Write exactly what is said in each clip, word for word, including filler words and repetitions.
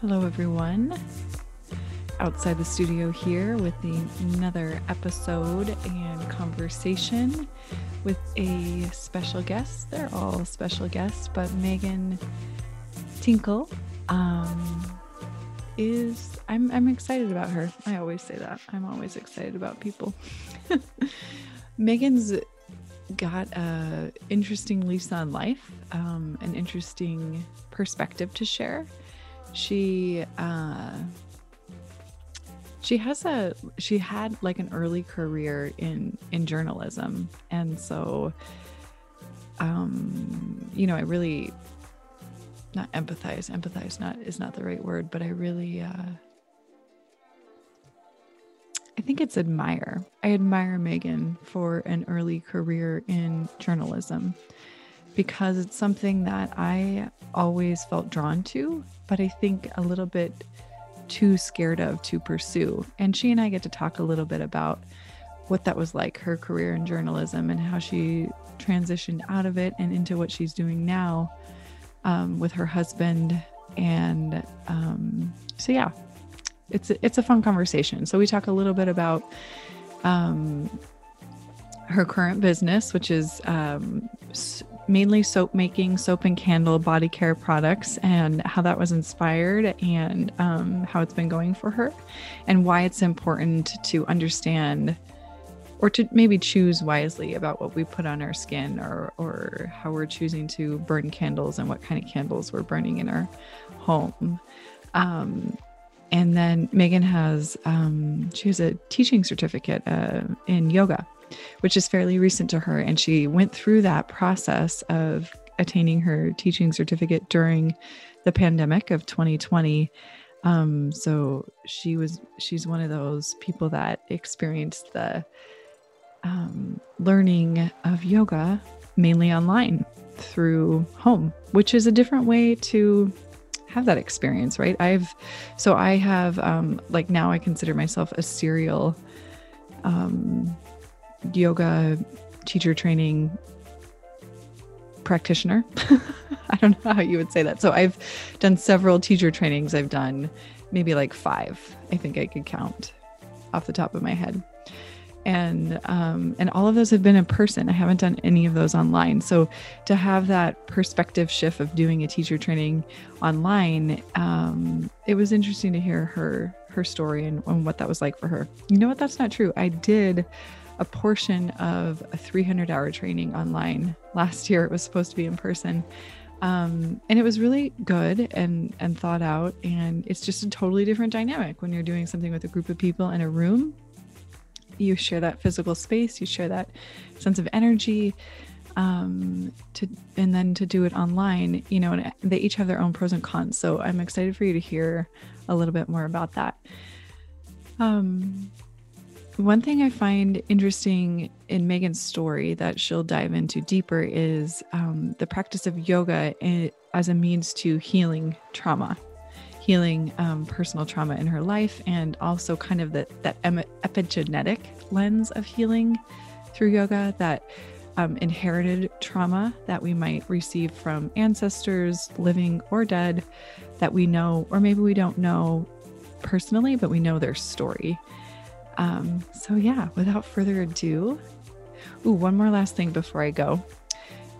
Hello everyone, outside the studio here with another episode and conversation with a special guest. They're all special guests, but Megan Tinkle um, is, I'm, I'm excited about her. I always say that. I'm always excited about people. Megan's got an interesting lease on life, um, an interesting perspective to share. She uh, she has a she had like an early career in in journalism, and so um, you know I really not empathize empathize not is not the right word, but I really uh, I think it's admire I admire Megan for an early career in journalism, because it's something that I always felt drawn to, but I think a little bit too scared of to pursue. And she and I get to talk a little bit about what that was like, her career in journalism, and how she transitioned out of it and into what she's doing now um, with her husband. And um, so, yeah, it's a, it's a fun conversation. So we talk a little bit about um, her current business, which is um, mainly soap making, soap and candle, body care products, and how that was inspired, and um, how it's been going for her, and why it's important to understand, or to maybe choose wisely about what we put on our skin, or or how we're choosing to burn candles, and what kind of candles we're burning in our home. Um, and then Megan has, um, she has a teaching certificate uh, in yoga, which is fairly recent to her. And she went through that process of attaining her teaching certificate during the pandemic of twenty twenty. Um, so she was, she's one of those people that experienced the um, learning of yoga mainly online through home, which is a different way to have that experience, right? I've, so I have, um, like now I consider myself a serial, um, yoga teacher training practitioner. I don't know how you would say that. So I've done several teacher trainings. I've done maybe like five. I think I could count off the top of my head. And, um, and all of those have been in person. I haven't done any of those online. So to have that perspective shift of doing a teacher training online, um, it was interesting to hear her, her story and, and what that was like for her. You know what? That's not true. I did a portion of a three hundred hour training online last year. It was supposed to be in person. Um, and it was really good and, and thought out. And it's just a totally different dynamic when you're doing something with a group of people in a room. You share that physical space, you share that sense of energy, um, to, and then to do it online, you know, and they each have their own pros and cons. So I'm excited for you to hear a little bit more about that. Um, One thing I find interesting in Megan's story that she'll dive into deeper is um, the practice of yoga as a means to healing trauma, healing um, personal trauma in her life, and also kind of the, that epigenetic lens of healing through yoga, that um, inherited trauma that we might receive from ancestors, living or dead, that we know, or maybe we don't know personally, but we know their story. Um, so yeah, without further ado, ooh, one more last thing before I go,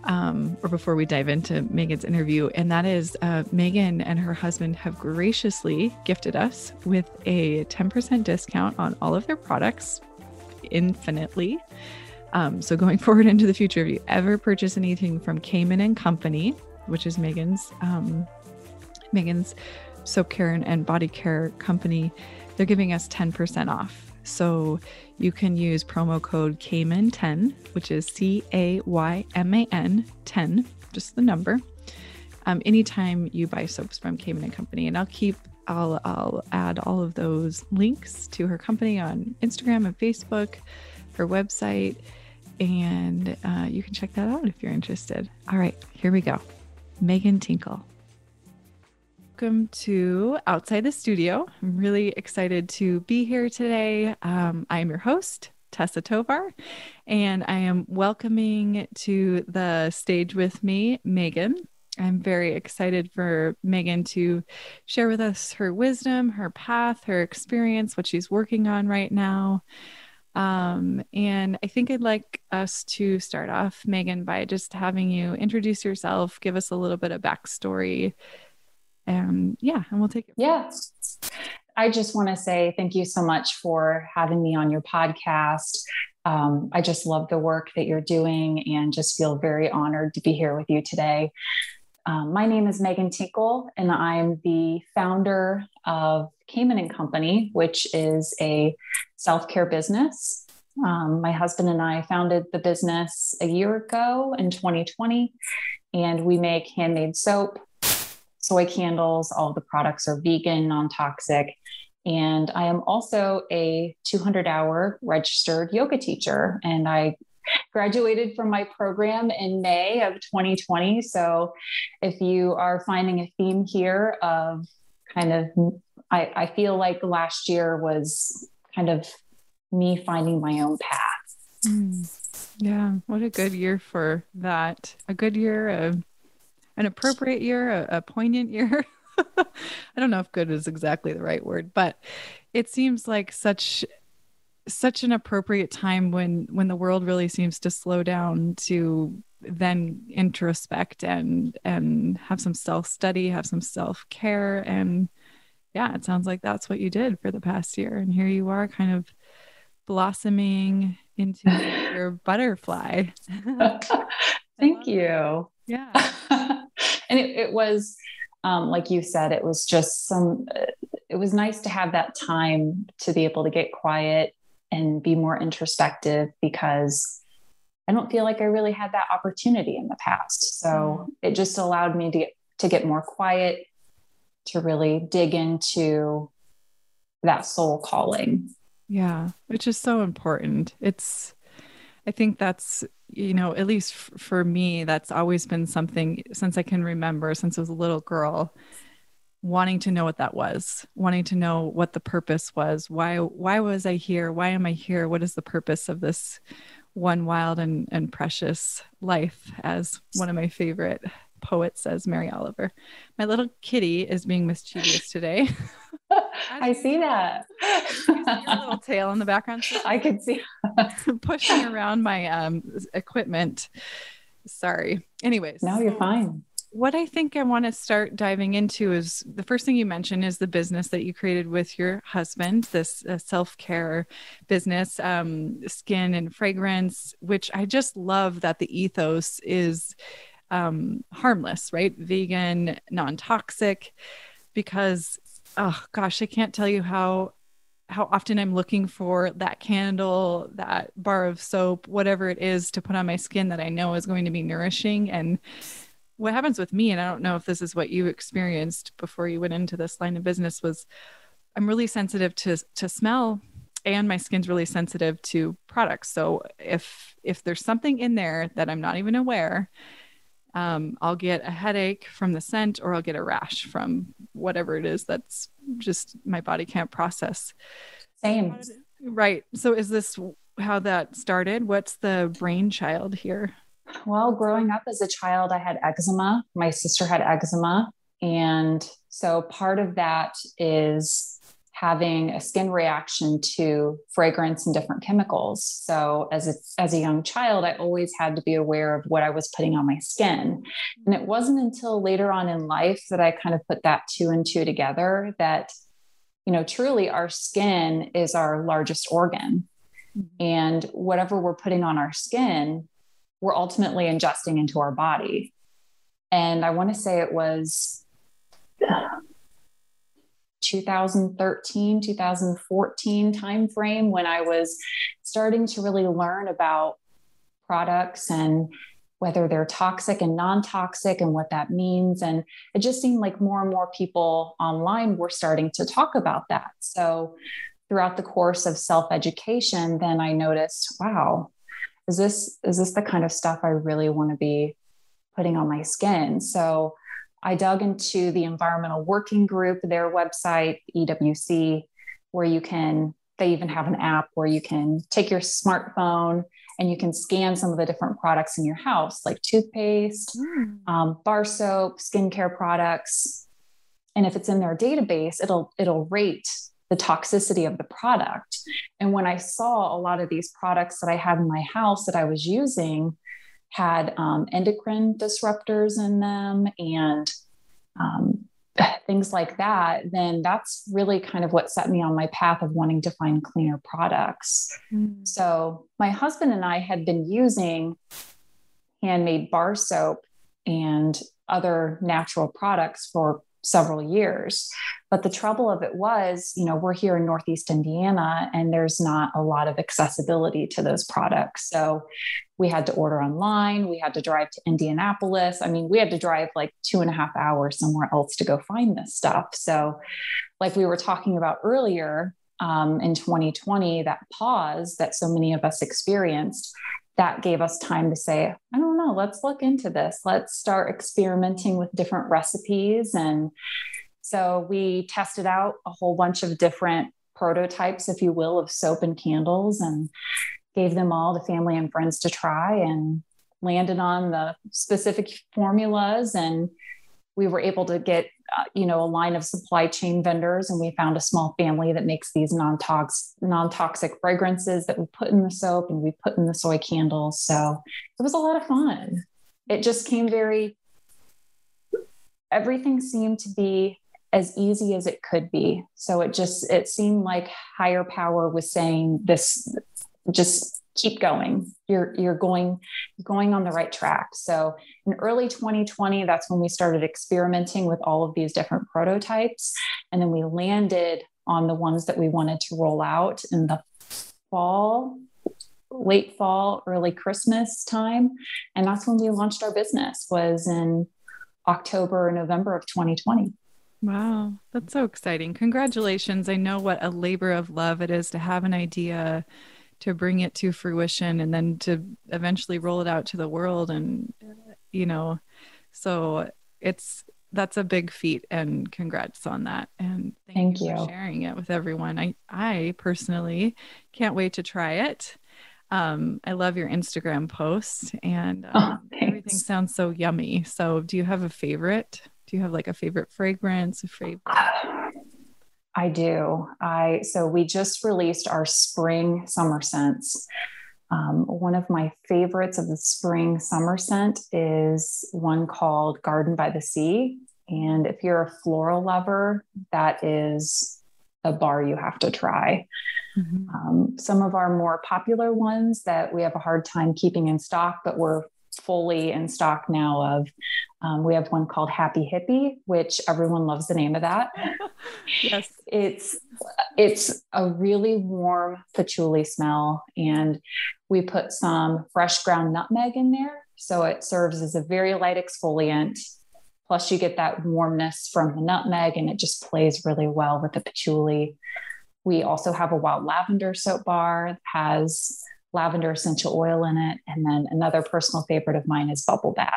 um, or before we dive into Megan's interview. And that is, uh, Megan and her husband have graciously gifted us with a ten percent discount on all of their products infinitely. Um, so going forward into the future, if you ever purchase anything from Cayman and Company, which is Megan's, um, Megan's soap care and, and body care company, they're giving us ten percent off. So you can use promo code Cayman ten, which is C A Y M A N ten, just the number. Um, anytime you buy soaps from Cayman and Company, and I'll keep, I'll, I'll add all of those links to her company on Instagram and Facebook, her website, and uh, you can check that out if you're interested. All right, here we go. Megan Tinkle. Welcome to Outside the Studio. I'm really excited to be here today. Um, I am your host, Tessa Tovar, and I am welcoming to the stage with me, Megan I'm very excited for Megan to share with us her wisdom, her path, her experience, what she's working on right now. Um, and I think I'd like us to start off, Megan, by just having you introduce yourself, give us a little bit of backstory. Um, yeah, and we'll take it. Yeah. I just want to say thank you so much for having me on your podcast. Um, I just love the work that you're doing and just feel very honored to be here with you today. Um, my name is Megan Tinkle, and I'm the founder of Cayman and Company, which is a self-care business. Um, my husband and I founded the business a year ago in twenty twenty, and we make handmade soap, soy candles. All the products are vegan, non-toxic. And I am also a two hundred hour registered yoga teacher, and I graduated from my program in May of twenty twenty. So if you are finding a theme here of kind of, I, I feel like last year was kind of me finding my own path. Mm. Yeah. What a good year for that. A good year, a, an appropriate year, a, a poignant year. I don't know if good is exactly the right word, but it seems like such such an appropriate time when when the world really seems to slow down to then introspect and and have some self-study, have some self-care. And yeah, it sounds like that's what you did for the past year. And here you are kind of blossoming into your butterfly. Thank you. It. Yeah. And it, it was... Um, like you said, it was just some, it was nice to have that time to be able to get quiet and be more introspective, because I don't feel like I really had that opportunity in the past. So it just allowed me to get, to get more quiet, to really dig into that soul calling. Yeah. Which is so important. It's, I think that's, you know, at least f- for me, that's always been something since I can remember, since I was a little girl, wanting to know what that was, wanting to know what the purpose was. Why, why was I here? Why am I here? What is the purpose of this one wild and, and precious life? As one of my favorite poets says, Mary Oliver. My little kitty is being mischievous today. I see that. You see your little tail in the background. I can see pushing around my um, equipment. Sorry. Anyways. No, you're fine. What I think I want to start diving into is the first thing you mentioned is the business that you created with your husband, this uh, self-care business, um, skin and fragrance, which I just love that the ethos is um, harmless, right? Vegan, non-toxic, because oh gosh, I can't tell you how, how often I'm looking for that candle, that bar of soap, whatever it is to put on my skin that I know is going to be nourishing. And what happens with me, and I don't know if this is what you experienced before you went into this line of business, was I'm really sensitive to, to smell, and my skin's really sensitive to products. So if, if there's something in there that I'm not even aware, Um, I'll get a headache from the scent, or I'll get a rash from whatever it is that's just my body can't process. Same. Right. So is this how that started? What's the brainchild here? Well, growing up as a child, I had eczema. My sister had eczema. And so part of that is having a skin reaction to fragrance and different chemicals. So as a, as a young child, I always had to be aware of what I was putting on my skin. And it wasn't until later on in life that I kind of put that two and two together that, you know, truly our skin is our largest organ, mm-hmm. and whatever we're putting on our skin, we're ultimately ingesting into our body. And I want to say it was twenty thirteen, twenty fourteen timeframe when I was starting to really learn about products and whether they're toxic and non-toxic and what that means. And it just seemed like more and more people online were starting to talk about that. So throughout the course of self-education, then I noticed, wow, is this, is this the kind of stuff I really want to be putting on my skin? So I dug into the Environmental Working Group, their website, E W C, where you can, they even have an app where you can take your smartphone and you can scan some of the different products in your house, like toothpaste, mm. um, bar soap, skincare products. And if it's in their database, it'll, it'll rate the toxicity of the product. And when I saw a lot of these products that I had in my house that I was using had um, endocrine disruptors in them and um, things like that, then that's really kind of what set me on my path of wanting to find cleaner products. Mm. So my husband and I had been using handmade bar soap and other natural products for several years. But the trouble of it was, you know, we're here in Northeast Indiana and there's not a lot of accessibility to those products. So we had to order online. We had to drive to Indianapolis. I mean, we had to drive like two and a half hours somewhere else to go find this stuff. So like we were talking about earlier, um, in twenty twenty, that pause that so many of us experienced, that gave us time to say, I don't know, let's look into this. Let's start experimenting with different recipes. And so we tested out a whole bunch of different prototypes, if you will, of soap and candles and gave them all to family and friends to try and landed on the specific formulas. And we were able to get, uh, you know, a line of supply chain vendors, and we found a small family that makes these non-tox- non-toxic fragrances that we put in the soap and we put in the soy candles. So it was a lot of fun. It just came very, everything seemed to be as easy as it could be. So it just, it seemed like higher power was saying this, just keep going. You're, you're going, you're going on the right track. So in early twenty twenty, that's when we started experimenting with all of these different prototypes. And then we landed on the ones that we wanted to roll out in the fall, late fall, early Christmas time. And that's when we launched our business, was in October or November of twenty twenty. Wow. That's so exciting. Congratulations. I know what a labor of love it is to have an idea, to bring it to fruition, and then to eventually roll it out to the world. And, you know, so it's, that's a big feat, and congrats on that. And thank, thank you, you for sharing it with everyone. I, I personally can't wait to try it. Um, I love your Instagram posts, and um, oh, everything sounds so yummy. So do you have a favorite? Do you have like a favorite fragrance, a favorite? I do. I, so we just released our spring summer scents. Um, one of my favorites of the spring summer scent is one called Garden by the Sea. And if you're a floral lover, that is a bar you have to try. Mm-hmm. Um, some of our more popular ones that we have a hard time keeping in stock, but we're fully in stock now of, um, we have one called Happy Hippie, which everyone loves the name of that. Yes. It's, it's a really warm patchouli smell, and we put some fresh ground nutmeg in there. So it serves as a very light exfoliant. Plus you get that warmness from the nutmeg, and it just plays really well with the patchouli. We also have a wild lavender soap bar that has lavender essential oil in it. And then another personal favorite of mine is bubble bath.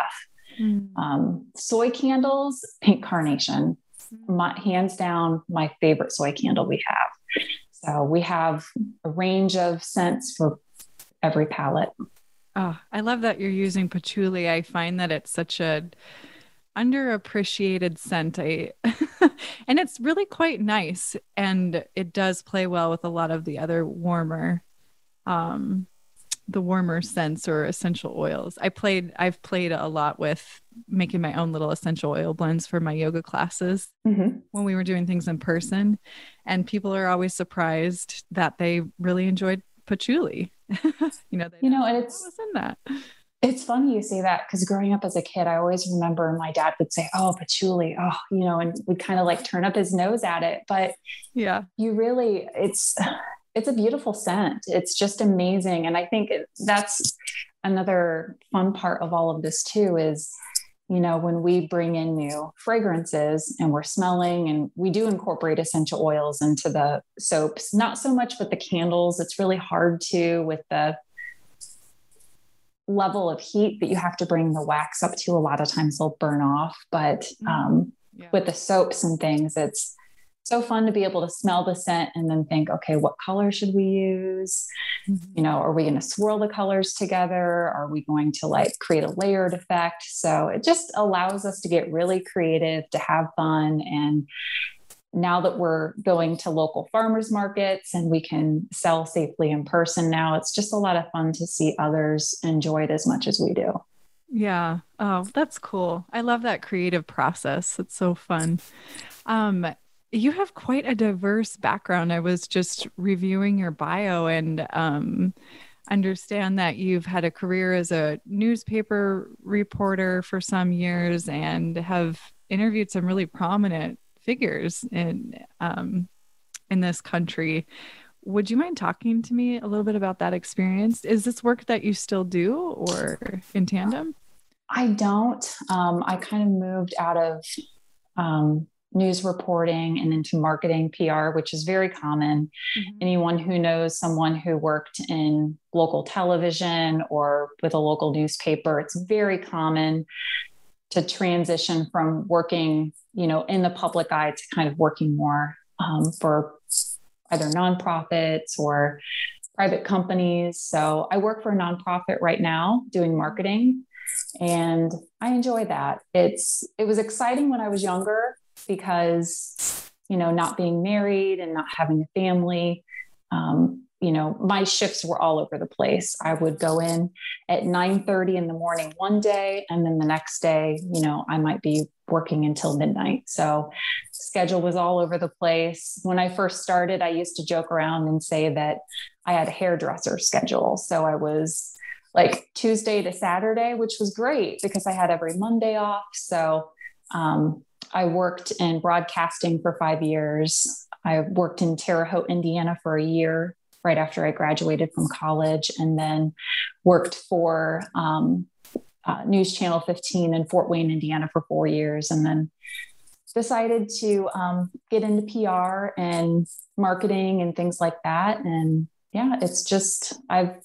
Mm. Um, soy candles, pink carnation, my, hands down, my favorite soy candle we have. So we have a range of scents for every palette. Oh, I love that you're using patchouli. I find that it's such a underappreciated scent. I, and it's really quite nice, and it does play well with a lot of the other warmer um, the warmer scents or essential oils. I played, I've played a lot with making my own little essential oil blends for my yoga classes mm-hmm. when we were doing things in person, and people are always surprised that they really enjoyed patchouli. you know, they you know, and it's, in that. It's funny you say that, because growing up as a kid, I always remember my dad would say, oh, patchouli, oh, you know, and would kind of like turn up his nose at it. But yeah, you really, it's, it's a beautiful scent. It's just amazing. And I think it, that's another fun part of all of this too, is, you know, when we bring in new fragrances and we're smelling, and we do incorporate essential oils into the soaps, not so much with the candles. It's really hard to, with the level of heat that you have to bring the wax up to, a lot of times they'll burn off, but um, yeah. with the soaps and things, it's, so fun to be able to smell the scent and then think, okay, what color should we use? Mm-hmm. You know, are we going to swirl the colors together? Are we going to like create a layered effect? So it just allows us to get really creative, to have fun. And now that we're going to local farmers markets and we can sell safely in person now, it's just a lot of fun to see others enjoy it as much as we do. Yeah. Oh, that's cool. I love that creative process. It's so fun. Um, you have quite a diverse background. I was just reviewing your bio and um, understand that you've had a career as a newspaper reporter for some years and have interviewed some really prominent figures in um, in this country. Would you mind talking to me a little bit about that experience? Is this work that you still do or in tandem? I don't. Um, I kind of moved out of um, news reporting and into marketing P R, which is very common. Mm-hmm. Anyone who knows someone who worked in local television or with a local newspaper, it's very common to transition from working, you know, in the public eye to kind of working more um, for either nonprofits or private companies. So I work for a nonprofit right now doing marketing, and I enjoy that. It's, it was exciting when I was younger because, you know, not being married and not having a family, um, you know, my shifts were all over the place. I would go in at nine thirty in the morning one day, and then the next day, you know, I might be working until midnight. So schedule was all over the place. When I first started, I used to joke around and say that I had a hairdresser schedule. So I was like Tuesday to Saturday, which was great because I had every Monday off. So um, I worked in broadcasting for five years. I worked in Terre Haute, Indiana for a year right after I graduated from college, and then worked for um, uh, News Channel fifteen in Fort Wayne, Indiana for four years, and then decided to um, get into P R and marketing and things like that. And yeah, it's just, I've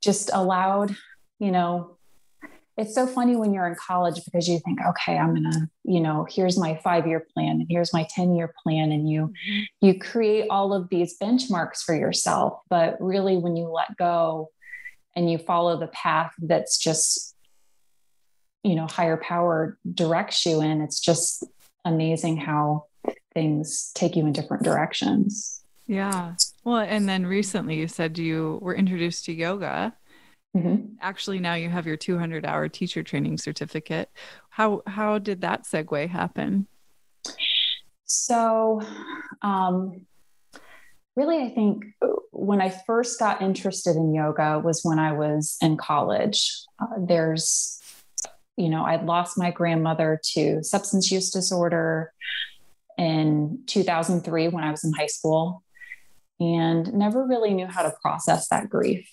just allowed, you know, it's so funny when you're in college because you think, okay, I'm going to, you know, here's my five-year plan and here's my ten-year plan. And you, mm-hmm. you create all of these benchmarks for yourself, but really when you let go and you follow the path that's just, you know, higher power directs you in, it's just amazing how things take you in different directions. Yeah. Well, and then recently you said you were introduced to yoga. Mm-hmm. Actually, now you have your two hundred hour teacher training certificate. How how did that segue happen? So um, really, I think when I first got interested in yoga was when I was in college. Uh, there's, you know, I'd lost my grandmother to substance use disorder in two thousand three when I was in high school, and never really knew how to process that grief.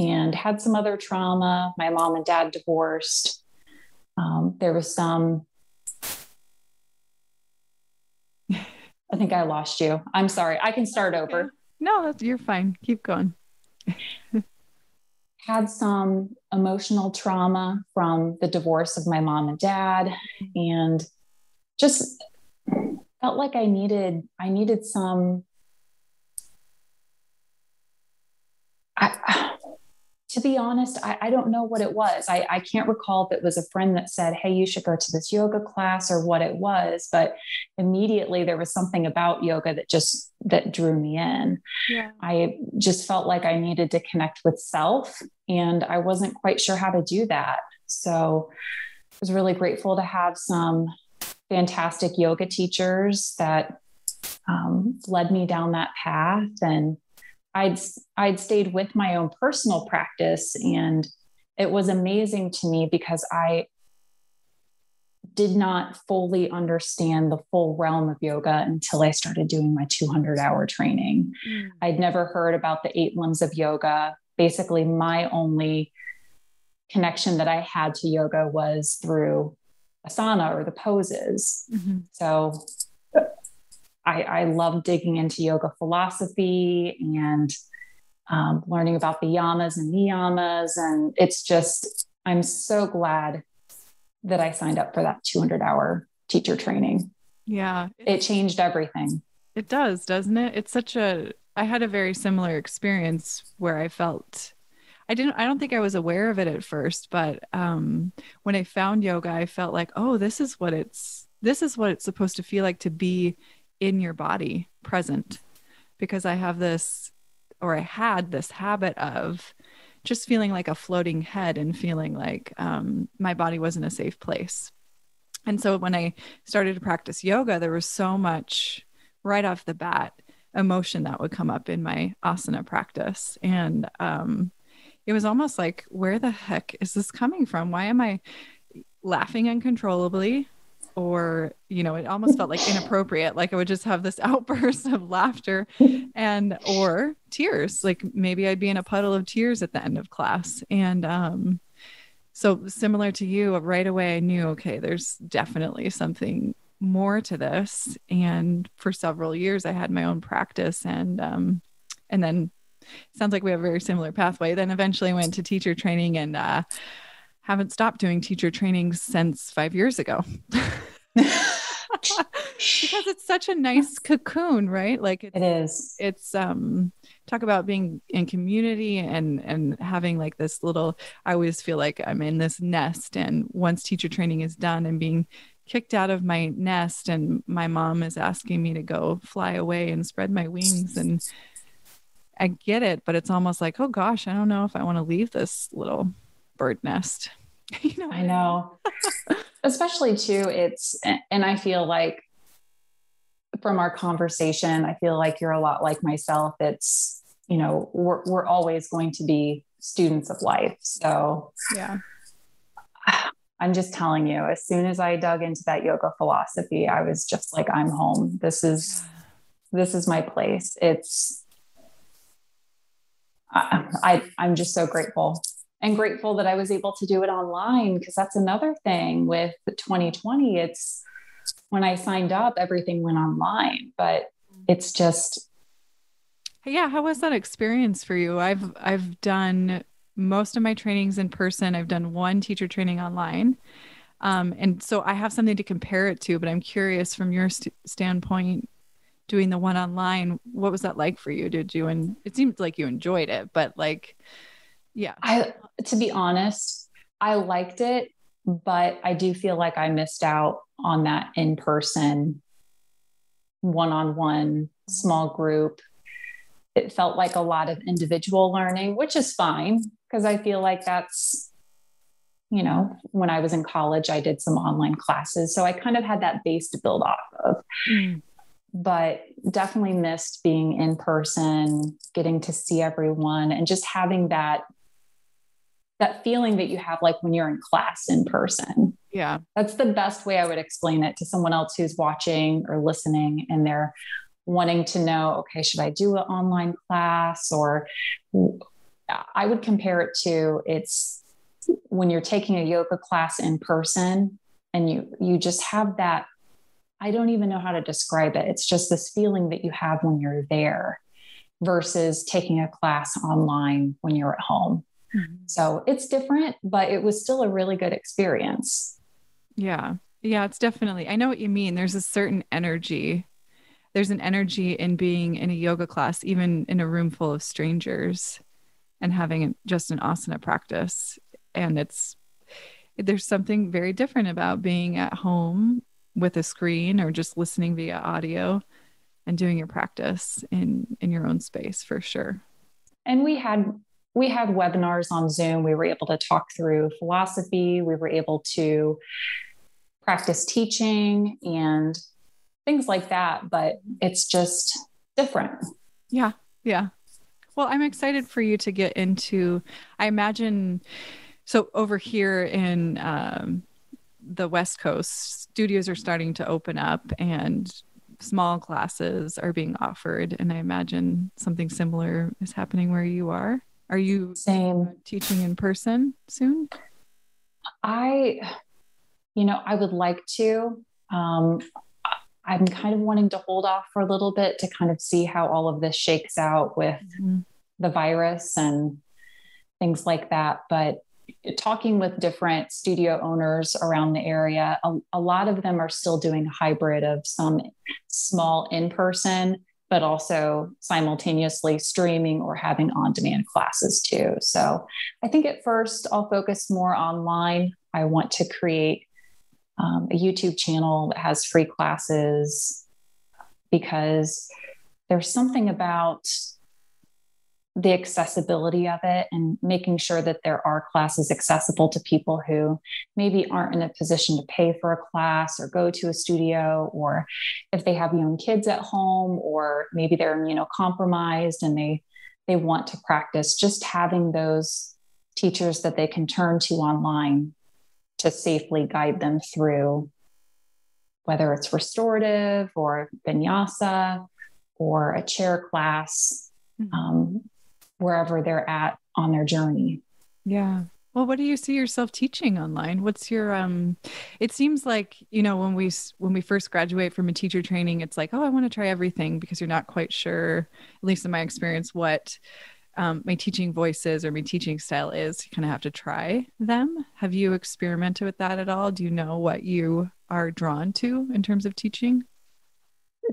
And had some other trauma. My mom and dad divorced. Um, there was some, I think I lost you. I'm sorry. I can start over. No, that's, you're fine. Keep going. Had some emotional trauma from the divorce of my mom and dad, and just felt like I needed, I needed some, I, to be honest, I, I don't know what it was. I, I can't recall if it was a friend that said, hey, you should go to this yoga class or what it was, but immediately there was something about yoga that just, that drew me in. Yeah. I just felt like I needed to connect with self, and I wasn't quite sure how to do that. So I was really grateful to have some fantastic yoga teachers that um, led me down that path. And I'd, I'd stayed with my own personal practice, and it was amazing to me because I did not fully understand the full realm of yoga until I started doing my two hundred hour training. Mm. I'd never heard about the eight limbs of yoga. Basically, my only connection that I had to yoga was through asana or the poses. Mm-hmm. So I, I love digging into yoga philosophy and um, learning about the yamas and niyamas. And it's just, I'm so glad that I signed up for that two hundred hour teacher training. Yeah. It changed everything. It does, doesn't it? It's such a, I had a very similar experience where I felt, I didn't, I don't think I was aware of it at first, but um, when I found yoga, I felt like, oh, this is what it's, this is what it's supposed to feel like to be in your body present, because I have this, or I had this habit of just feeling like a floating head and feeling like um, my body wasn't a safe place. And so when I started to practice yoga, there was so much right off the bat emotion that would come up in my asana practice. And um, it was almost like, where the heck is this coming from? Why am I laughing uncontrollably? Or, you know, it almost felt like inappropriate. Like I would just have this outburst of laughter and, or tears. Like maybe I'd be in a puddle of tears at the end of class. And um, so similar to you, right away, I knew, okay, there's definitely something more to this. And for several years I had my own practice, and, um, and then sounds like we have a very similar pathway. Then eventually went to teacher training, and, uh, haven't stopped doing teacher training since five years ago. Because it's such a nice cocoon, right? Like it's, it is. It's um talk about being in community and and having like this little, I always feel like I'm in this nest, and once teacher training is done and being kicked out of my nest, and my mom is asking me to go fly away and spread my wings, and I get it, but it's almost like, oh gosh, I don't know if I want to leave this little bird nest. You know, I know. Especially too, it's, and I feel like from our conversation, I feel like you're a lot like myself. It's, you know, we're, we're always going to be students of life. So yeah, I'm just telling you, as soon as I dug into that yoga philosophy, I was just like, I'm home. This is, this is my place. It's, I, I I'm just so grateful. And grateful that I was able to do it online, because that's another thing with twenty twenty. It's when I signed up, everything went online, but it's just. Yeah. How was that experience for you? I've, I've done most of my trainings in person. I've done one teacher training online. Um, and so I have something to compare it to, but I'm curious from your st- standpoint, doing the one online, what was that like for you? Did you, and it seemed like you enjoyed it, but like, yeah. I, to be honest, I liked it, but I do feel like I missed out on that in-person, one-on-one, small group. It felt like a lot of individual learning, which is fine, because I feel like that's, you know, when I was in college, I did some online classes. So I kind of had that base to build off of. Mm. But definitely missed being in person, getting to see everyone, and just having that that feeling that you have, like when you're in class in person. Yeah. That's the best way I would explain it to someone else who's watching or listening, and they're wanting to know, okay, should I do an online class? Or I would compare it to, it's when you're taking a yoga class in person, and you, you just have that, I don't even know how to describe it. It's just this feeling that you have when you're there versus taking a class online when you're at home. Mm-hmm. So it's different, but it was still a really good experience. Yeah. Yeah, it's definitely, I know what you mean. There's a certain energy. There's an energy in being in a yoga class, even in a room full of strangers, and having just an asana practice. And it's, there's something very different about being at home with a screen or just listening via audio and doing your practice in, in your own space, for sure. And we had, we had webinars on Zoom. We were able to talk through philosophy. We were able to practice teaching and things like that, but it's just different. Yeah. Yeah. Well, I'm excited for you to get into, I imagine. So over here in, um, the West Coast, studios are starting to open up and small classes are being offered. And I imagine something similar is happening where you are. Are you Same. teaching in person soon? I, you know, I would like to, um, I'm kind of wanting to hold off for a little bit to kind of see how all of this shakes out with mm-hmm. the virus and things like that. But talking with different studio owners around the area, a, a lot of them are still doing a hybrid of some small in-person, but also simultaneously streaming or having on-demand classes too. So I think at first I'll focus more online. I want to create um, a YouTube channel that has free classes, because there's something about the accessibility of it and making sure that there are classes accessible to people who maybe aren't in a position to pay for a class or go to a studio, or if they have young kids at home, or maybe they're immunocompromised and they, they want to practice, just having those teachers that they can turn to online to safely guide them through, whether it's restorative or vinyasa or a chair class, um, wherever they're at on their journey. Yeah. Well, what do you see yourself teaching online? What's your, um, it seems like, you know, when we, when we first graduate from a teacher training, it's like, oh, I want to try everything, because you're not quite sure, at least in my experience, what um, my teaching voice is or my teaching style is. You kind of have to try them. Have you experimented with that at all? Do you know what you are drawn to in terms of teaching?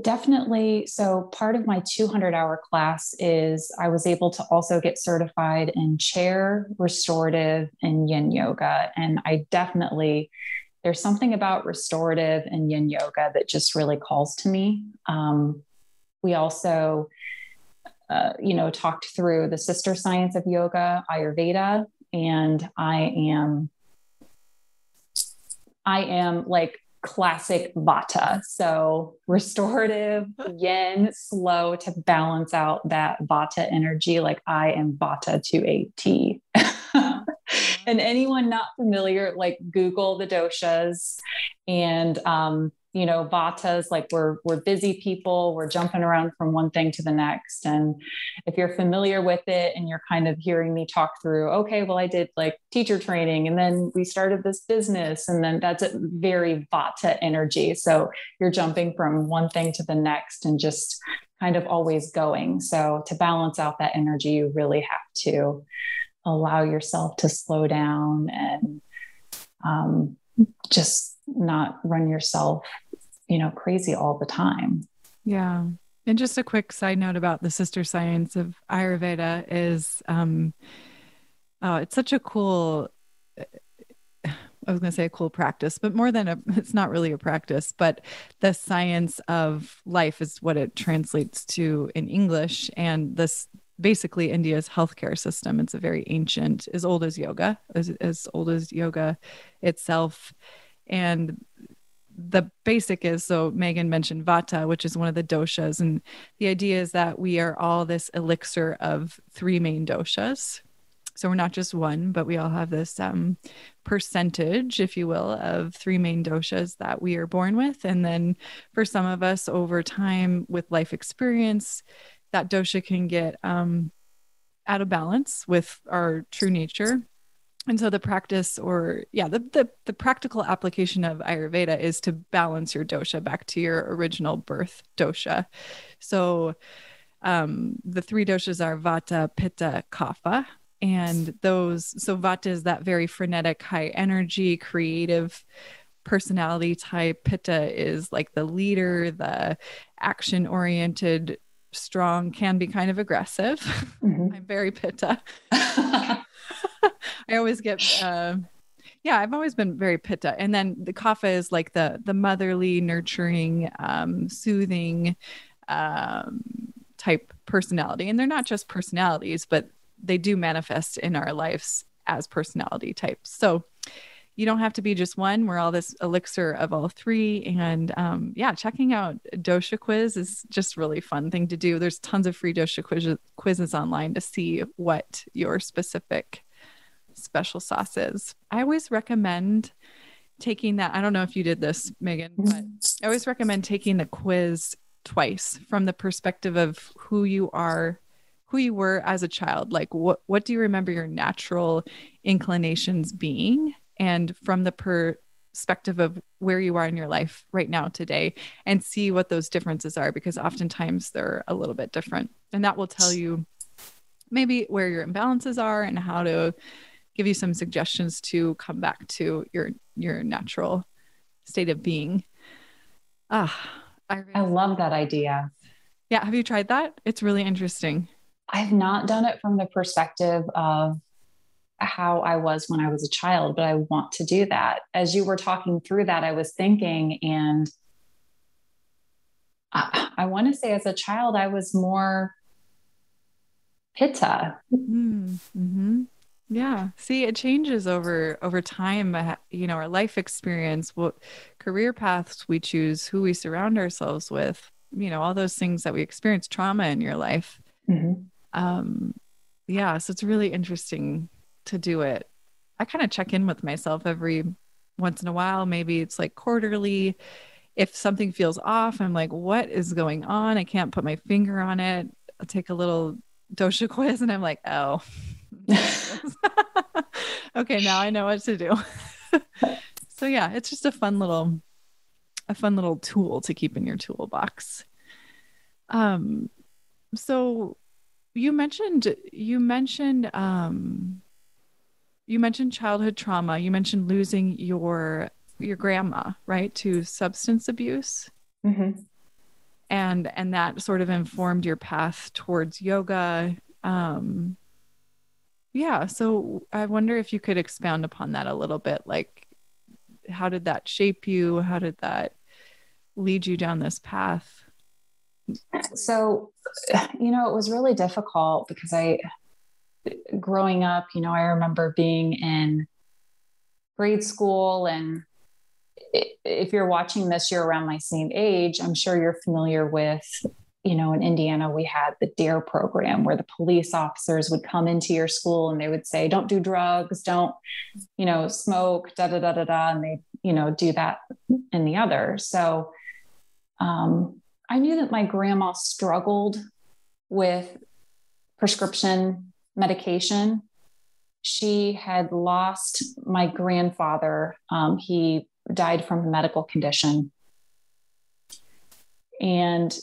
Definitely. So part of my two hundred hour class is I was able to also get certified in chair, restorative, and yin yoga. And I definitely, there's something about restorative and yin yoga that just really calls to me. Um, we also, uh, you know, talked through the sister science of yoga, Ayurveda, and I am, I am like, classic Vata. So restorative, yin, slow to balance out that Vata energy. Like I am Vata to a T. And anyone not familiar, like Google the doshas, and, um, you know, Vata's like, we're, we're busy people. We're jumping around from one thing to the next. And if you're familiar with it and you're kind of hearing me talk through, okay, well, I did like teacher training and then we started this business, and then that's a very Vata energy. So you're jumping from one thing to the next and just kind of always going. So to balance out that energy, you really have to allow yourself to slow down and, um, just not run yourself, you know, crazy all the time. Yeah. And just a quick side note about the sister science of Ayurveda is, um, oh, it's such a cool, I was going to say a cool practice, but more than a, it's not really a practice, but the science of life is what it translates to in English. And this basically India's healthcare system, it's a very ancient, as old as yoga, as, as old as yoga itself. And the basic is, so Megan mentioned Vata, which is one of the doshas. And the idea is that we are all this elixir of three main doshas. So we're not just one, but we all have this um, percentage, if you will, of three main doshas that we are born with. And then for some of us over time with life experience, that dosha can get um, out of balance with our true nature. And so the practice or, yeah, the, the the practical application of Ayurveda is to balance your dosha back to your original birth dosha. So um, the three doshas are Vata, Pitta, Kapha. And those, so Vata is that very frenetic, high energy, creative personality type. Pitta is like the leader, the action-oriented, strong, can be kind of aggressive. Mm-hmm. I'm very Pitta. I always get, uh, yeah, I've always been very Pitta. And then the Kapha is like the, the motherly, nurturing, um, soothing, um, type personality. And they're not just personalities, but they do manifest in our lives as personality types. So you don't have to be just one. We're all this elixir of all three. And, um, yeah, checking out Dosha Quiz is just really fun thing to do. There's tons of free Dosha quiz- quizzes online to see what your specific special sauce is. I always recommend taking that. I don't know if you did this, Megan, but I always recommend taking the quiz twice from the perspective of who you are, who you were as a child. Like what, what do you remember your natural inclinations being? And from the per- perspective of where you are in your life right now today, and see what those differences are, because oftentimes they're a little bit different. And that will tell you maybe where your imbalances are and how to give you some suggestions to come back to your your natural state of being. Ah, I, really I love that idea. Yeah. Have you tried that? It's really interesting. I've not done it from the perspective of how I was when I was a child, but I want to do that. As you were talking through that, I was thinking, and I, I want to say as a child, I was more pitta. Mm-hmm. Yeah. See, it changes over, over time, you know, our life experience, what career paths we choose, who we surround ourselves with, you know, all those things that we experience, trauma in your life. Mm-hmm. Um, yeah. So it's really interesting to do it. I kind of check in with myself every once in a while. Maybe it's like quarterly. If something feels off, I'm like, what is going on? I can't put my finger on it. I'll take a little dosha quiz and I'm like, oh, okay, now I know what to do. So yeah, it's just a fun little, a fun little tool to keep in your toolbox. Um, so you mentioned, you mentioned, um, you mentioned childhood trauma. You mentioned losing your, your grandma, right, to substance abuse. Mm-hmm. And, and that sort of informed your path towards yoga. Um, Yeah. So I wonder if you could expound upon that a little bit. Like, how did that shape you? How did that lead you down this path? So, you know, it was really difficult because I, growing up, you know, I remember being in grade school, and if you're watching this, you're around my same age. I'm sure you're familiar with, you know, in Indiana, we had the DARE program where the police officers would come into your school and they would say, don't do drugs, don't, you know, smoke, da, da, da, da, da. And they, you know, do that and the other. So um, I knew that my grandma struggled with prescription medication. She had lost my grandfather. Um, he died from a medical condition. And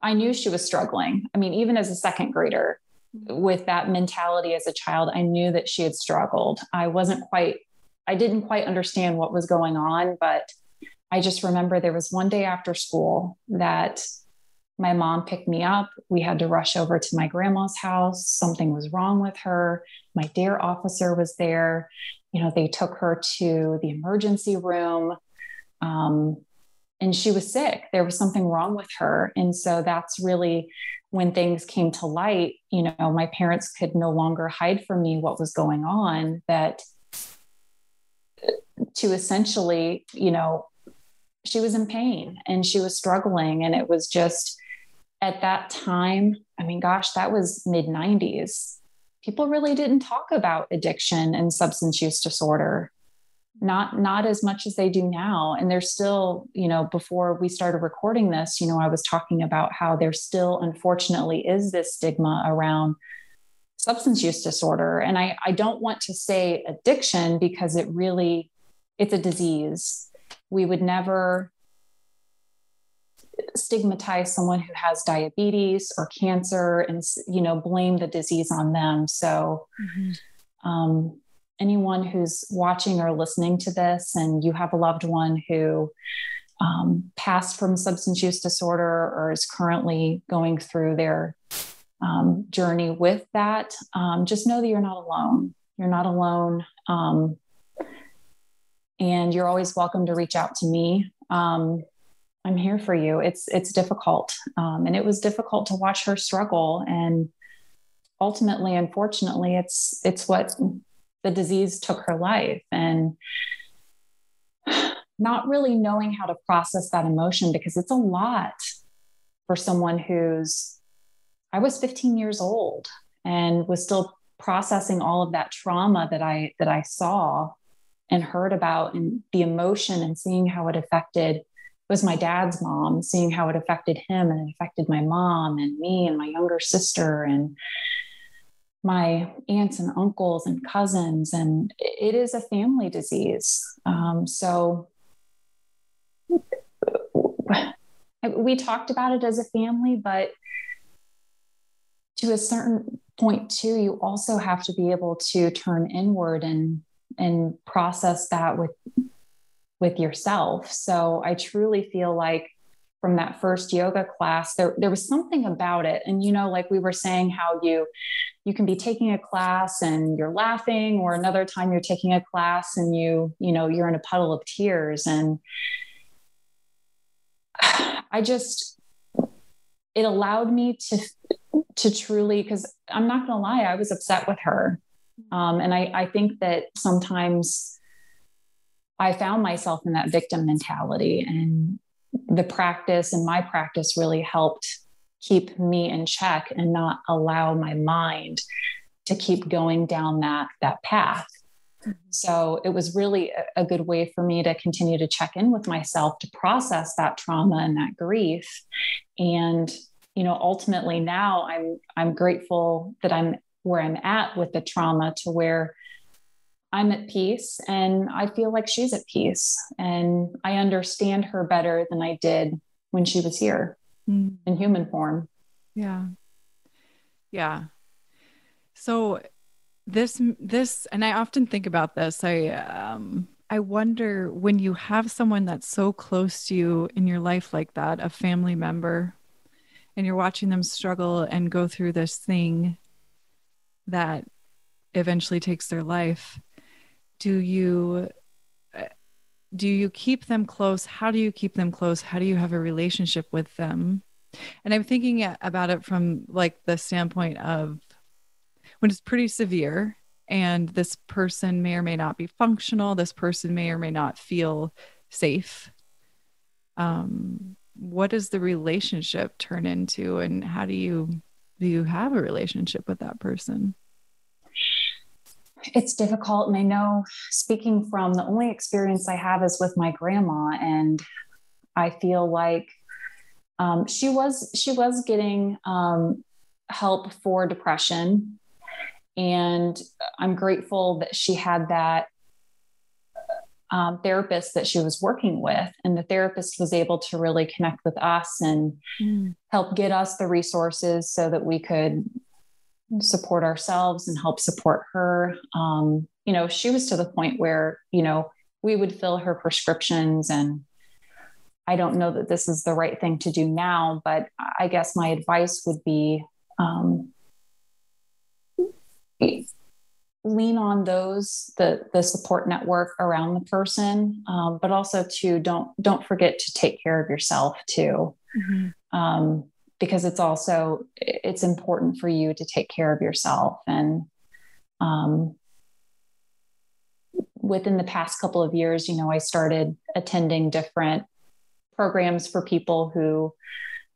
I knew she was struggling. I mean, even as a second grader with that mentality as a child, I knew that she had struggled. I wasn't quite, I didn't quite understand what was going on, but I just remember there was one day after school that my mom picked me up. We had to rush over to my grandma's house. Something was wrong with her. My DARE officer was there. You know, they took her to the emergency room. Um, And she was sick. There was something wrong with her. And so that's really when things came to light. You know, my parents could no longer hide from me what was going on, that to essentially, you know, she was in pain and she was struggling. And it was just at that time, I mean, gosh, that was mid nineties. People really didn't talk about addiction and substance use disorder. Not, not as much as they do now. And there's still, you know, before we started recording this, you know, I was talking about how there still, unfortunately, is this stigma around substance use disorder. And I, I don't want to say addiction because it really, it's a disease. We would never stigmatize someone who has diabetes or cancer and, you know, blame the disease on them. So, mm-hmm. um, anyone who's watching or listening to this and you have a loved one who um, passed from substance use disorder or is currently going through their um, journey with that, um, just know that you're not alone. You're not alone. Um, and you're always welcome to reach out to me. Um, I'm here for you. It's, it's difficult. Um, and it was difficult to watch her struggle. And ultimately, unfortunately, it's, it's what the disease took her life, and not really knowing how to process that emotion, because it's a lot for someone who's, I was fifteen years old and was still processing all of that trauma that I, that I saw and heard about, and the emotion and seeing how it affected, it was my dad's mom, seeing how it affected him and it affected my mom and me and my younger sister and my aunts and uncles and cousins, and it is a family disease. Um, so we talked about it as a family, but to a certain point too, you also have to be able to turn inward and, and process that with, with yourself. So I truly feel like from that first yoga class, there, there was something about it. And, you know, like we were saying, how you, you can be taking a class and you're laughing, or another time you're taking a class and you, you know, you're in a puddle of tears. And I just, it allowed me to, to truly, because I'm not going to lie, I was upset with her. Um, and I, I think that sometimes I found myself in that victim mentality, and the practice and my practice really helped keep me in check and not allow my mind to keep going down that, that path. Mm-hmm. So it was really a, a good way for me to continue to check in with myself, to process that trauma and that grief. And, you know, ultimately now I'm, I'm grateful that I'm where I'm at with the trauma, to where I'm at peace and I feel like she's at peace, and I understand her better than I did when she was here mm. in human form. Yeah. Yeah. So this, this, and I often think about this. I, um, I wonder when you have someone that's so close to you in your life like that, a family member, and you're watching them struggle and go through this thing that eventually takes their life. Do you, do you keep them close? How do you keep them close? How do you have a relationship with them? And I'm thinking about it from like the standpoint of when it's pretty severe and this person may or may not be functional, this person may or may not feel safe. Um, what does the relationship turn into, and how do you, do you have a relationship with that person? It's difficult. And I know, speaking from the only experience I have is with my grandma, and I feel like, um, she was, she was getting, um, help for depression, and I'm grateful that she had that, um, therapist that she was working with, and the therapist was able to really connect with us and mm. help get us the resources so that we could support ourselves and help support her. Um, you know, she was to the point where, you know, we would fill her prescriptions, and I don't know that this is the right thing to do now, but I guess my advice would be, um, lean on those, the, the support network around the person. Um, but also to don't, don't forget to take care of yourself too. Mm-hmm. Um, because it's also, it's important for you to take care of yourself. And, um, within the past couple of years, you know, I started attending different programs for people who,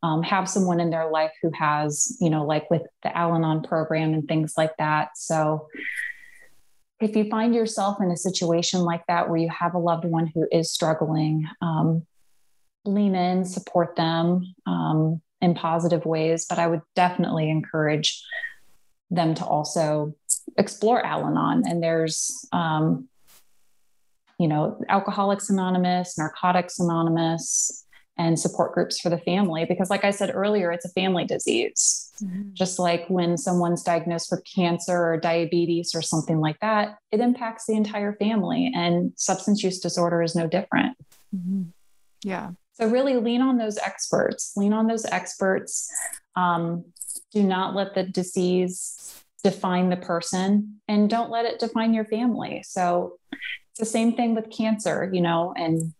um, have someone in their life who has, you know, like with the Al-Anon program and things like that. So if you find yourself in a situation like that, where you have a loved one who is struggling, um, lean in, support them, um, in positive ways, but I would definitely encourage them to also explore Al-Anon. And there's, um, you know, Alcoholics Anonymous, Narcotics Anonymous, and support groups for the family. Because like I said earlier, it's a family disease. Mm-hmm. Just like when someone's diagnosed with cancer or diabetes or something like that, it impacts the entire family, and substance use disorder is no different. Mm-hmm. Yeah. So really lean on those experts, lean on those experts. Um, do not let the disease define the person, and don't let it define your family. So it's the same thing with cancer, you know, and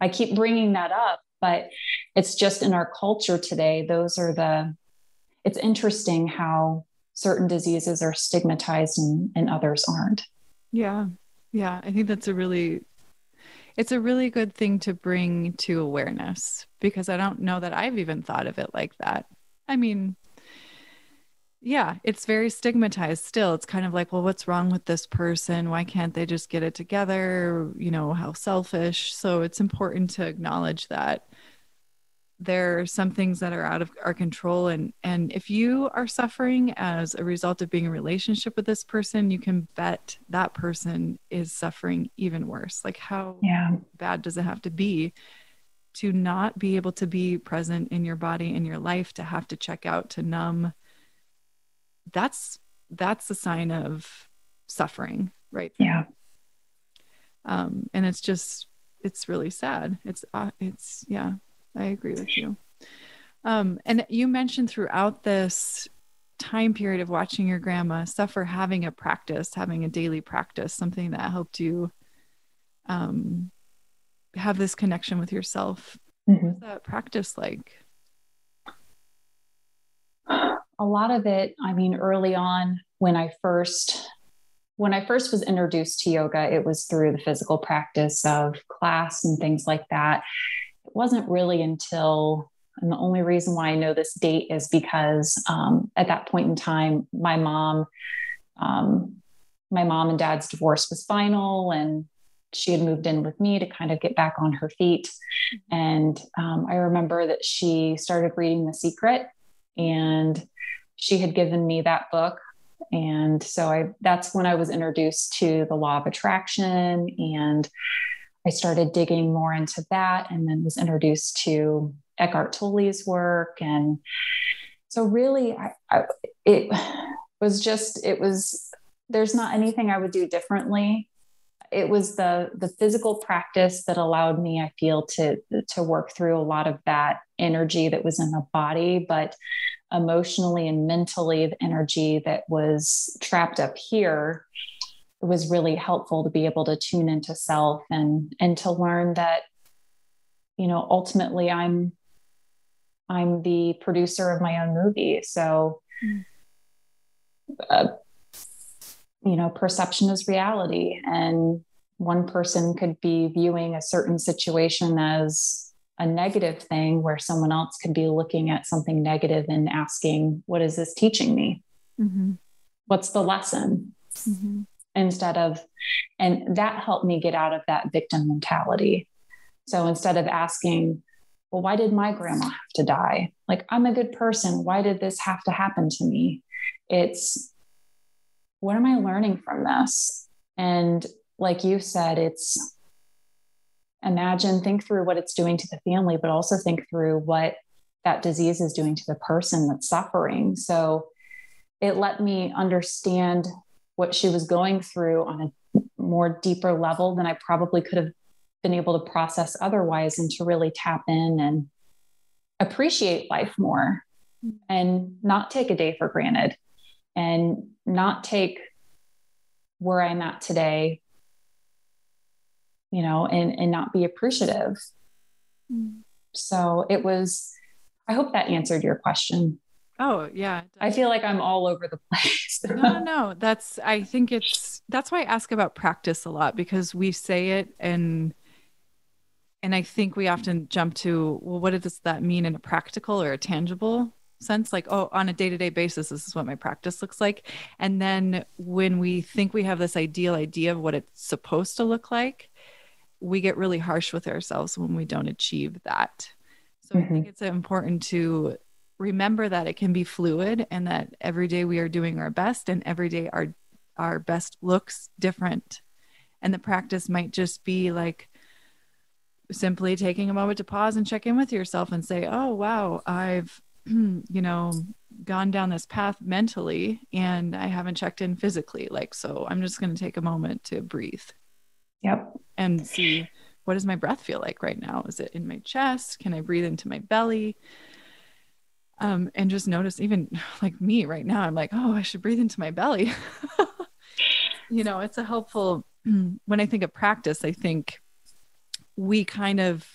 I keep bringing that up, but it's just in our culture today. Those are the, it's interesting how certain diseases are stigmatized and, and others aren't. Yeah. Yeah. I think that's a really It's a really good thing to bring to awareness, because I don't know that I've even thought of it like that. I mean, yeah, it's very stigmatized still. It's kind of like, well, what's wrong with this person? Why can't they just get it together? You know, how selfish. So it's important to acknowledge that there are some things that are out of our control. And, and if you are suffering as a result of being in a relationship with this person, you can bet that person is suffering even worse. Like how yeah. bad does it have to be to not be able to be present in your body, in your life, to have to check out, to numb, that's, that's a sign of suffering right there. Yeah. Um, and it's just, it's really sad. It's, uh, it's, yeah, I agree with you. Um, and you mentioned throughout this time period of watching your grandma suffer, having a practice, having a daily practice, something that helped you, um, have this connection with yourself. Mm-hmm. What was that practice like? A lot of it, I mean, early on when I first, when I first was introduced to yoga, it was through the physical practice of class and things like that. It wasn't really until, and the only reason why I know this date is because um, at that point in time, my mom, um, my mom and dad's divorce was final, and she had moved in with me to kind of get back on her feet. And um, I remember that she started reading The Secret, and she had given me that book. And so I, that's when I was introduced to the Law of Attraction, and I started digging more into that, and then was introduced to Eckhart Tolle's work. And so really I, I, it was just, it was, there's not anything I would do differently. It was the, the physical practice that allowed me, I feel, to, to work through a lot of that energy that was in the body, but emotionally and mentally, the energy that was trapped up here, it was really helpful to be able to tune into self and, and to learn that, you know, ultimately I'm, I'm the producer of my own movie. So, uh, you know, perception is reality, and one person could be viewing a certain situation as a negative thing, where someone else could be looking at something negative and asking, what is this teaching me? Mm-hmm. What's the lesson? Mm-hmm. Instead of, and that helped me get out of that victim mentality. So instead of asking, well, why did my grandma have to die? Like, I'm a good person. Why did this have to happen to me? It's, what am I learning from this? And like you said, it's imagine, think through what it's doing to the family, but also think through what that disease is doing to the person that's suffering. So it let me understand what she was going through on a more deeper level than I probably could have been able to process otherwise, and to really tap in and appreciate life more and not take a day for granted, and not take where I'm at today, you know, and, and not be appreciative. Mm. So it was, I hope that answered your question. Oh yeah. I feel like I'm all over the place. no, no, that's, I think it's, that's why I ask about practice a lot, because we say it and, and I think we often jump to, well, what does that mean in a practical or a tangible sense? Like, oh, on a day-to-day basis, this is what my practice looks like. And then when we think we have this ideal idea of what it's supposed to look like, we get really harsh with ourselves when we don't achieve that. So mm-hmm. I think it's important to remember that it can be fluid, and that every day we are doing our best, and every day our, our best looks different. And the practice might just be like, simply taking a moment to pause and check in with yourself and say, oh, wow, I've, you know, gone down this path mentally, and I haven't checked in physically. Like, so I'm just going to take a moment to breathe. Yep. And see, what does my breath feel like right now? Is it in my chest? Can I breathe into my belly? Um, and just notice, even like me right now, I'm like, oh, I should breathe into my belly. You know, it's a helpful, when I think of practice, I think we kind of,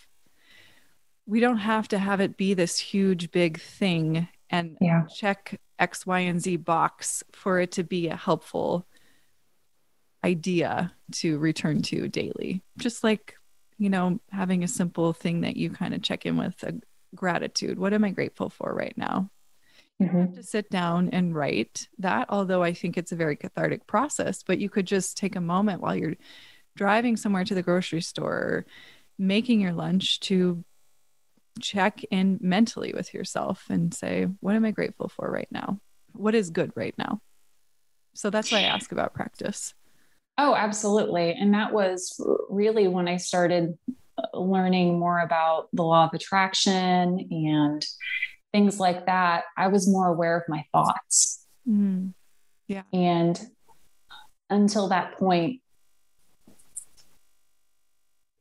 we don't have to have it be this huge, big thing and yeah. check X, Y, and Z box for it to be a helpful idea to return to daily. Just like, you know, having a simple thing that you kind of check in with, a gratitude. What am I grateful for right now? You mm-hmm. don't have to sit down and write that, although I think it's a very cathartic process, but you could just take a moment while you're driving somewhere to the grocery store, making your lunch, to check in mentally with yourself and say, what am I grateful for right now? What is good right now? So that's why I ask about practice. Oh, absolutely. And that was really when I started learning more about the Law of Attraction and things like that. I was more aware of my thoughts. Mm. Yeah. And until that point,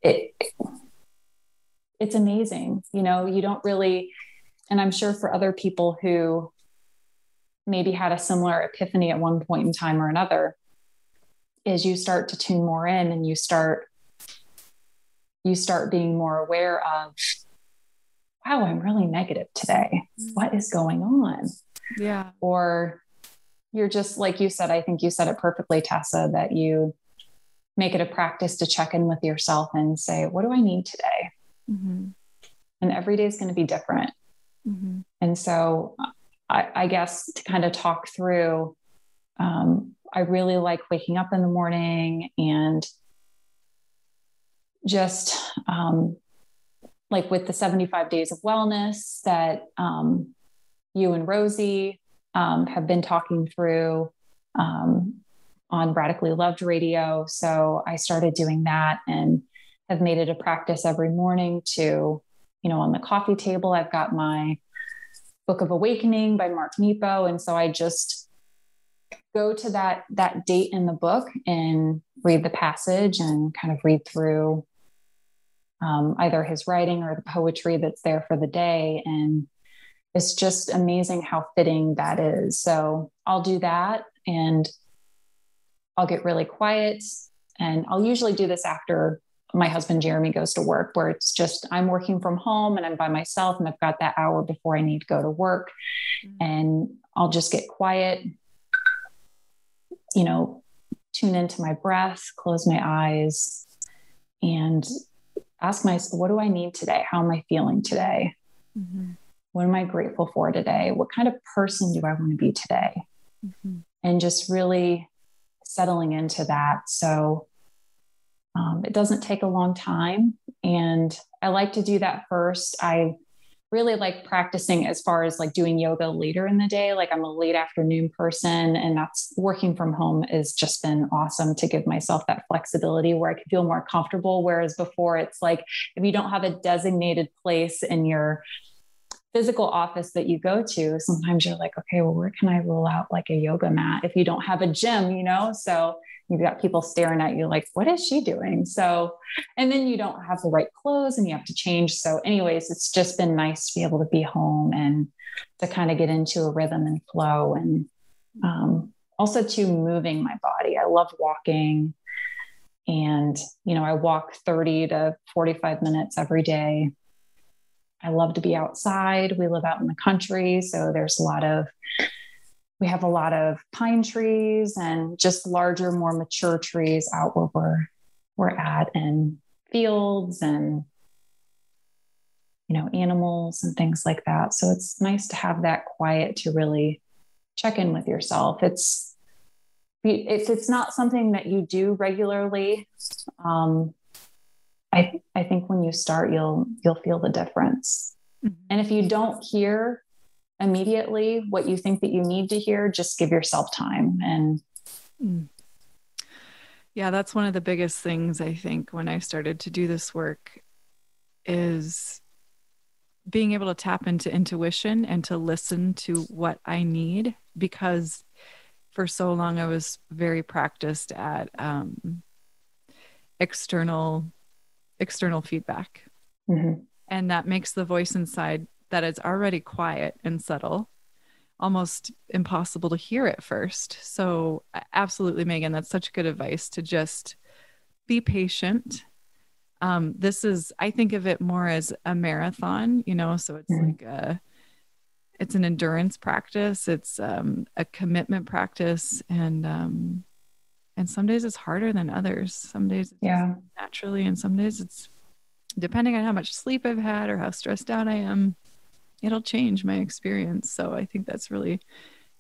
it, it's amazing. You know, you don't really, and I'm sure for other people who maybe had a similar epiphany at one point in time or another, is you start to tune more in and you start, you start being more aware of, wow, I'm really negative today. What is going on? Yeah. Or you're just, like you said, I think you said it perfectly, Tessa, that you make it a practice to check in with yourself and say, what do I need today? Mm-hmm. And every day is going to be different. Mm-hmm. And so I, I guess to kind of talk through, um, I really like waking up in the morning and just, um, like with the seventy-five days of wellness that, um, you and Rosie, um, have been talking through, um, on Radically Loved Radio. So I started doing that and have made it a practice every morning to, you know, on the coffee table, I've got my Book of Awakening by Mark Nepo. And so I just go to that, that date in the book and read the passage and kind of read through, um, either his writing or the poetry that's there for the day. And it's just amazing how fitting that is. So I'll do that and I'll get really quiet, and I'll usually do this after my husband, Jeremy, goes to work, where it's just, I'm working from home and I'm by myself and I've got that hour before I need to go to work. Mm-hmm. And I'll just get quiet, you know, tune into my breath, close my eyes and ask myself, what do I need today? How am I feeling today? Mm-hmm. What am I grateful for today? What kind of person do I want to be today? Mm-hmm. And just really settling into that. So um, it doesn't take a long time. And I like to do that first. I really like practicing as far as like doing yoga later in the day. Like I'm a late afternoon person, and that's, working from home has just been awesome to give myself that flexibility where I can feel more comfortable. Whereas before it's like, if you don't have a designated place in your physical office that you go to, sometimes you're like, okay, well, where can I roll out like a yoga mat if you don't have a gym, you know? So you've got people staring at you like, what is she doing? So, and then you don't have the right clothes and you have to change. So anyways, it's just been nice to be able to be home and to kind of get into a rhythm and flow. And, um, also to moving my body. I love walking, and, you know, I walk thirty to forty-five minutes every day. I love to be outside. We live out in the country. So there's a lot of, we have a lot of pine trees and just larger, more mature trees out where we're, we're at, and fields and, you know, animals and things like that. So it's nice to have that quiet to really check in with yourself. It's, if it's not something that you do regularly, um, I, I think when you start, you'll, you'll feel the difference. Mm-hmm. And if you don't hear immediately what you think that you need to hear, just give yourself time. And mm. yeah, that's one of the biggest things I think when I started to do this work, is being able to tap into intuition and to listen to what I need, because for so long I was very practiced at, um, external external feedback. Mm-hmm. And that makes the voice inside that is already quiet and subtle almost impossible to hear at first. So absolutely, Megan, that's such good advice, to just be patient. Um, this is, I think of it more as a marathon, you know, so it's mm-hmm. like a, it's an endurance practice. It's um, a commitment practice. And, um, And some days it's harder than others. Some days it's yeah. naturally, and some days it's, depending on how much sleep I've had or how stressed out I am, it'll change my experience. So I think that's really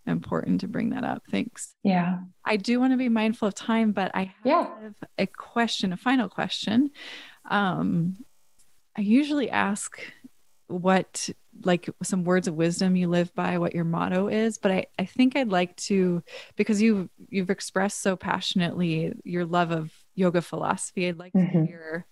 important to bring that up. Thanks. Yeah. I do want to be mindful of time, but I have yeah. a question, a final question. Um, I usually ask what, like some words of wisdom you live by, what your motto is, but I, I think I'd like to, because you've, you've expressed so passionately your love of yoga philosophy. I'd like mm-hmm. to hear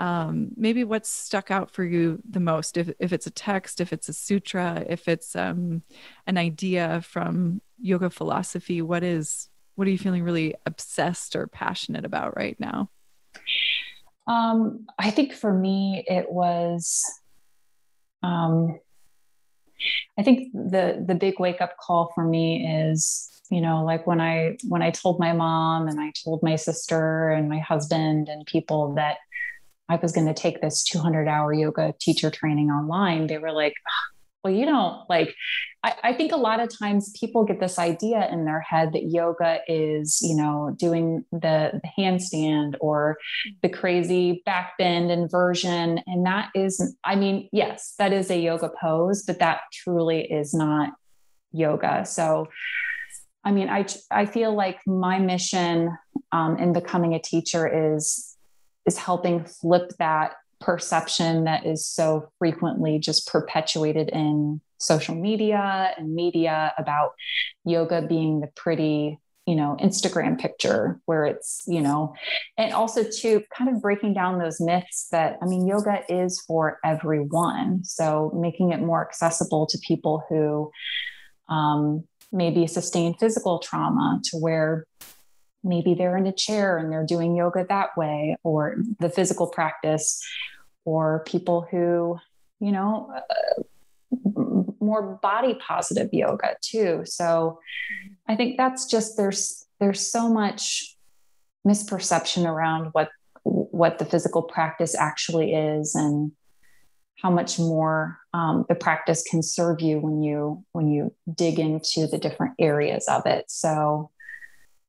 um, maybe what's stuck out for you the most, if, if it's a text, if it's a sutra, if it's um, an idea from yoga philosophy, what is, what are you feeling really obsessed or passionate about right now? Um, I think for me, it was, um, I think the, the big wake up call for me is, you know, like when I, when I told my mom and I told my sister and my husband and people that I was going to take this two hundred hour yoga teacher training online, they were like, well, you don't like, I, I think a lot of times people get this idea in their head that yoga is, you know, doing the, the handstand or the crazy backbend inversion. And that is, I mean, yes, that is a yoga pose, but that truly is not yoga. So, I mean, I, I feel like my mission um, in becoming a teacher is, is helping flip that perception that is so frequently just perpetuated in social media and media about yoga being the pretty, you know, Instagram picture where it's, you know, and also to kind of breaking down those myths that, I mean, yoga is for everyone. So making it more accessible to people who, um, maybe sustained physical trauma to where maybe they're in a chair and they're doing yoga that way, or the physical practice, or people who, you know, uh, more body positive yoga too. So I think that's just, there's, there's so much misperception around what, what the physical practice actually is and how much more um, the practice can serve you when you, when you dig into the different areas of it. So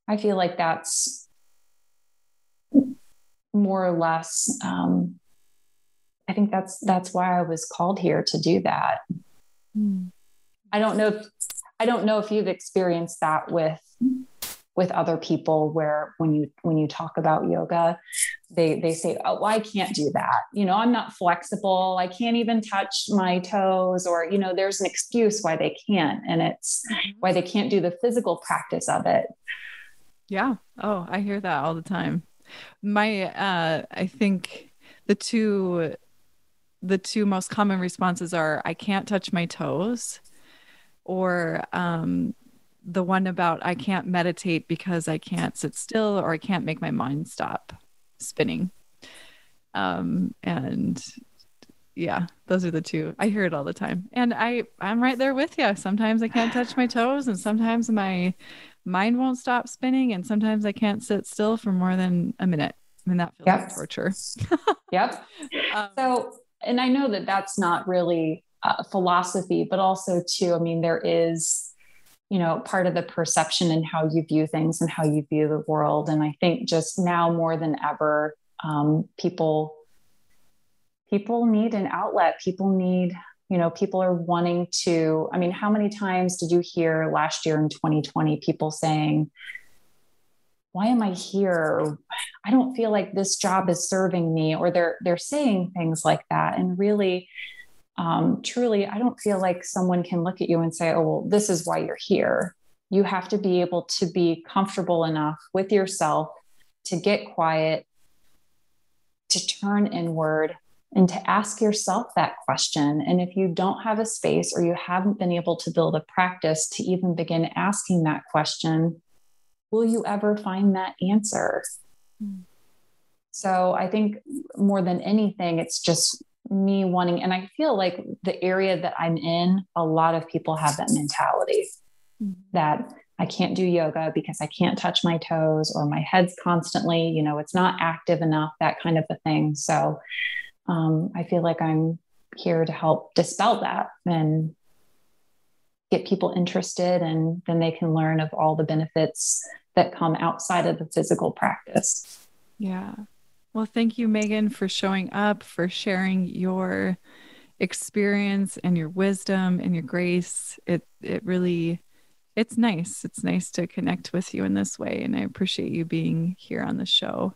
I feel like that's more or less, um, I think that's, that's why I was called here to do that. Mm. I don't know if, I don't know if you've experienced that with, with other people where when you, when you talk about yoga, they, they say, oh, well, I can't do that. You know, I'm not flexible. I can't even touch my toes, or, you know, there's an excuse why they can't. And it's why they can't do the physical practice of it. Yeah. Oh, I hear that all the time. My, uh, I think the two, the two most common responses are, I can't touch my toes, or, um, the one about I can't meditate because I can't sit still, or I can't make my mind stop spinning. Um, and yeah, those are the two. I hear it all the time. And I, I'm right there with you. Sometimes I can't touch my toes, and sometimes my mind won't stop spinning, and sometimes I can't sit still for more than a minute. I mean, that feels yep. like torture. Yep. Um, so, and I know that that's not really uh, philosophy, but also too, I mean, there is, you know, part of the perception and how you view things and how you view the world. And I think just now more than ever, um, people, people need an outlet. People need, you know, people are wanting to, I mean, how many times did you hear last year in twenty twenty, people saying, why am I here? I don't feel like this job is serving me, or they're, they're saying things like that. And really, Um, truly, I don't feel like someone can look at you and say, oh, well, this is why you're here. You have to be able to be comfortable enough with yourself to get quiet, to turn inward, and to ask yourself that question. And if you don't have a space, or you haven't been able to build a practice to even begin asking that question, will you ever find that answer? Mm. So I think more than anything, it's just me wanting, and I feel like the area that I'm in, a lot of people have that mentality mm-hmm. that I can't do yoga because I can't touch my toes, or my head's constantly, you know, it's not active enough, that kind of a thing. So, um, I feel like I'm here to help dispel that and get people interested, and then they can learn of all the benefits that come outside of the physical practice. Yeah. Well, thank you, Megan, for showing up, for sharing your experience and your wisdom and your grace. It it really, it's nice. It's nice to connect with you in this way, and I appreciate you being here on the show.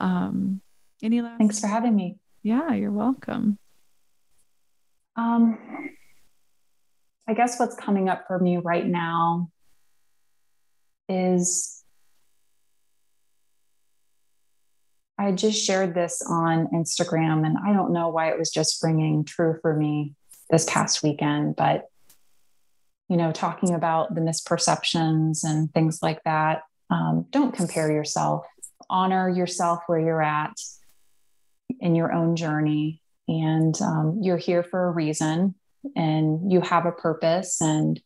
Um, any last? Thanks for having me. Yeah, you're welcome. Um, I guess what's coming up for me right now is I just shared this on Instagram, and I don't know why it was just ringing true for me this past weekend, but, you know, talking about the misperceptions and things like that. Um, don't compare yourself, honor yourself where you're at in your own journey. And um, you're here for a reason, and you have a purpose. And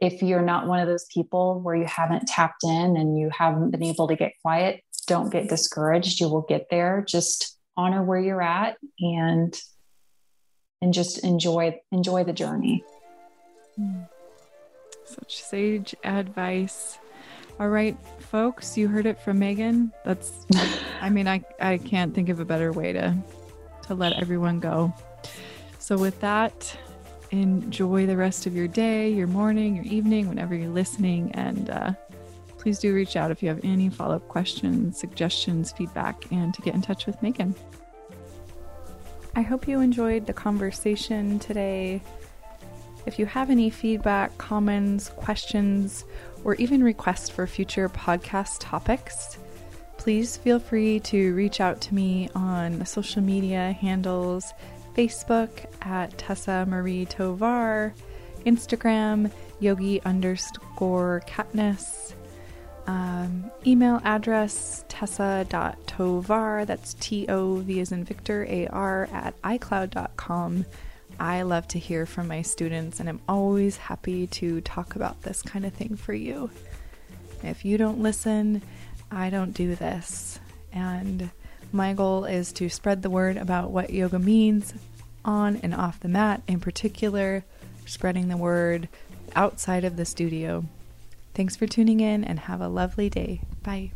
if you're not one of those people where you haven't tapped in and you haven't been able to get quiet, don't get discouraged. You will get there. Just honor where you're at, and, and just enjoy, enjoy the journey. Such sage advice. All right, folks, you heard it from Megan. That's, I mean, I, I can't think of a better way to, to let everyone go. So with that, enjoy the rest of your day, your morning, your evening, whenever you're listening. And uh, please do reach out if you have any follow-up questions, suggestions, feedback, and to get in touch with Megan. I hope you enjoyed the conversation today. If you have any feedback, comments, questions, or even requests for future podcast topics, please feel free to reach out to me on the social media handles, Facebook at Tessa Marie Tovar, Instagram, yogi underscore Katniss, um, email address, tessa dot tovar, that's T O V as in Victor, A R, at i cloud dot com. I love to hear from my students, and I'm always happy to talk about this kind of thing for you. If you don't listen, I don't do this. And my goal is to spread the word about what yoga means on and off the mat, in particular, spreading the word outside of the studio. Thanks for tuning in, and have a lovely day. Bye.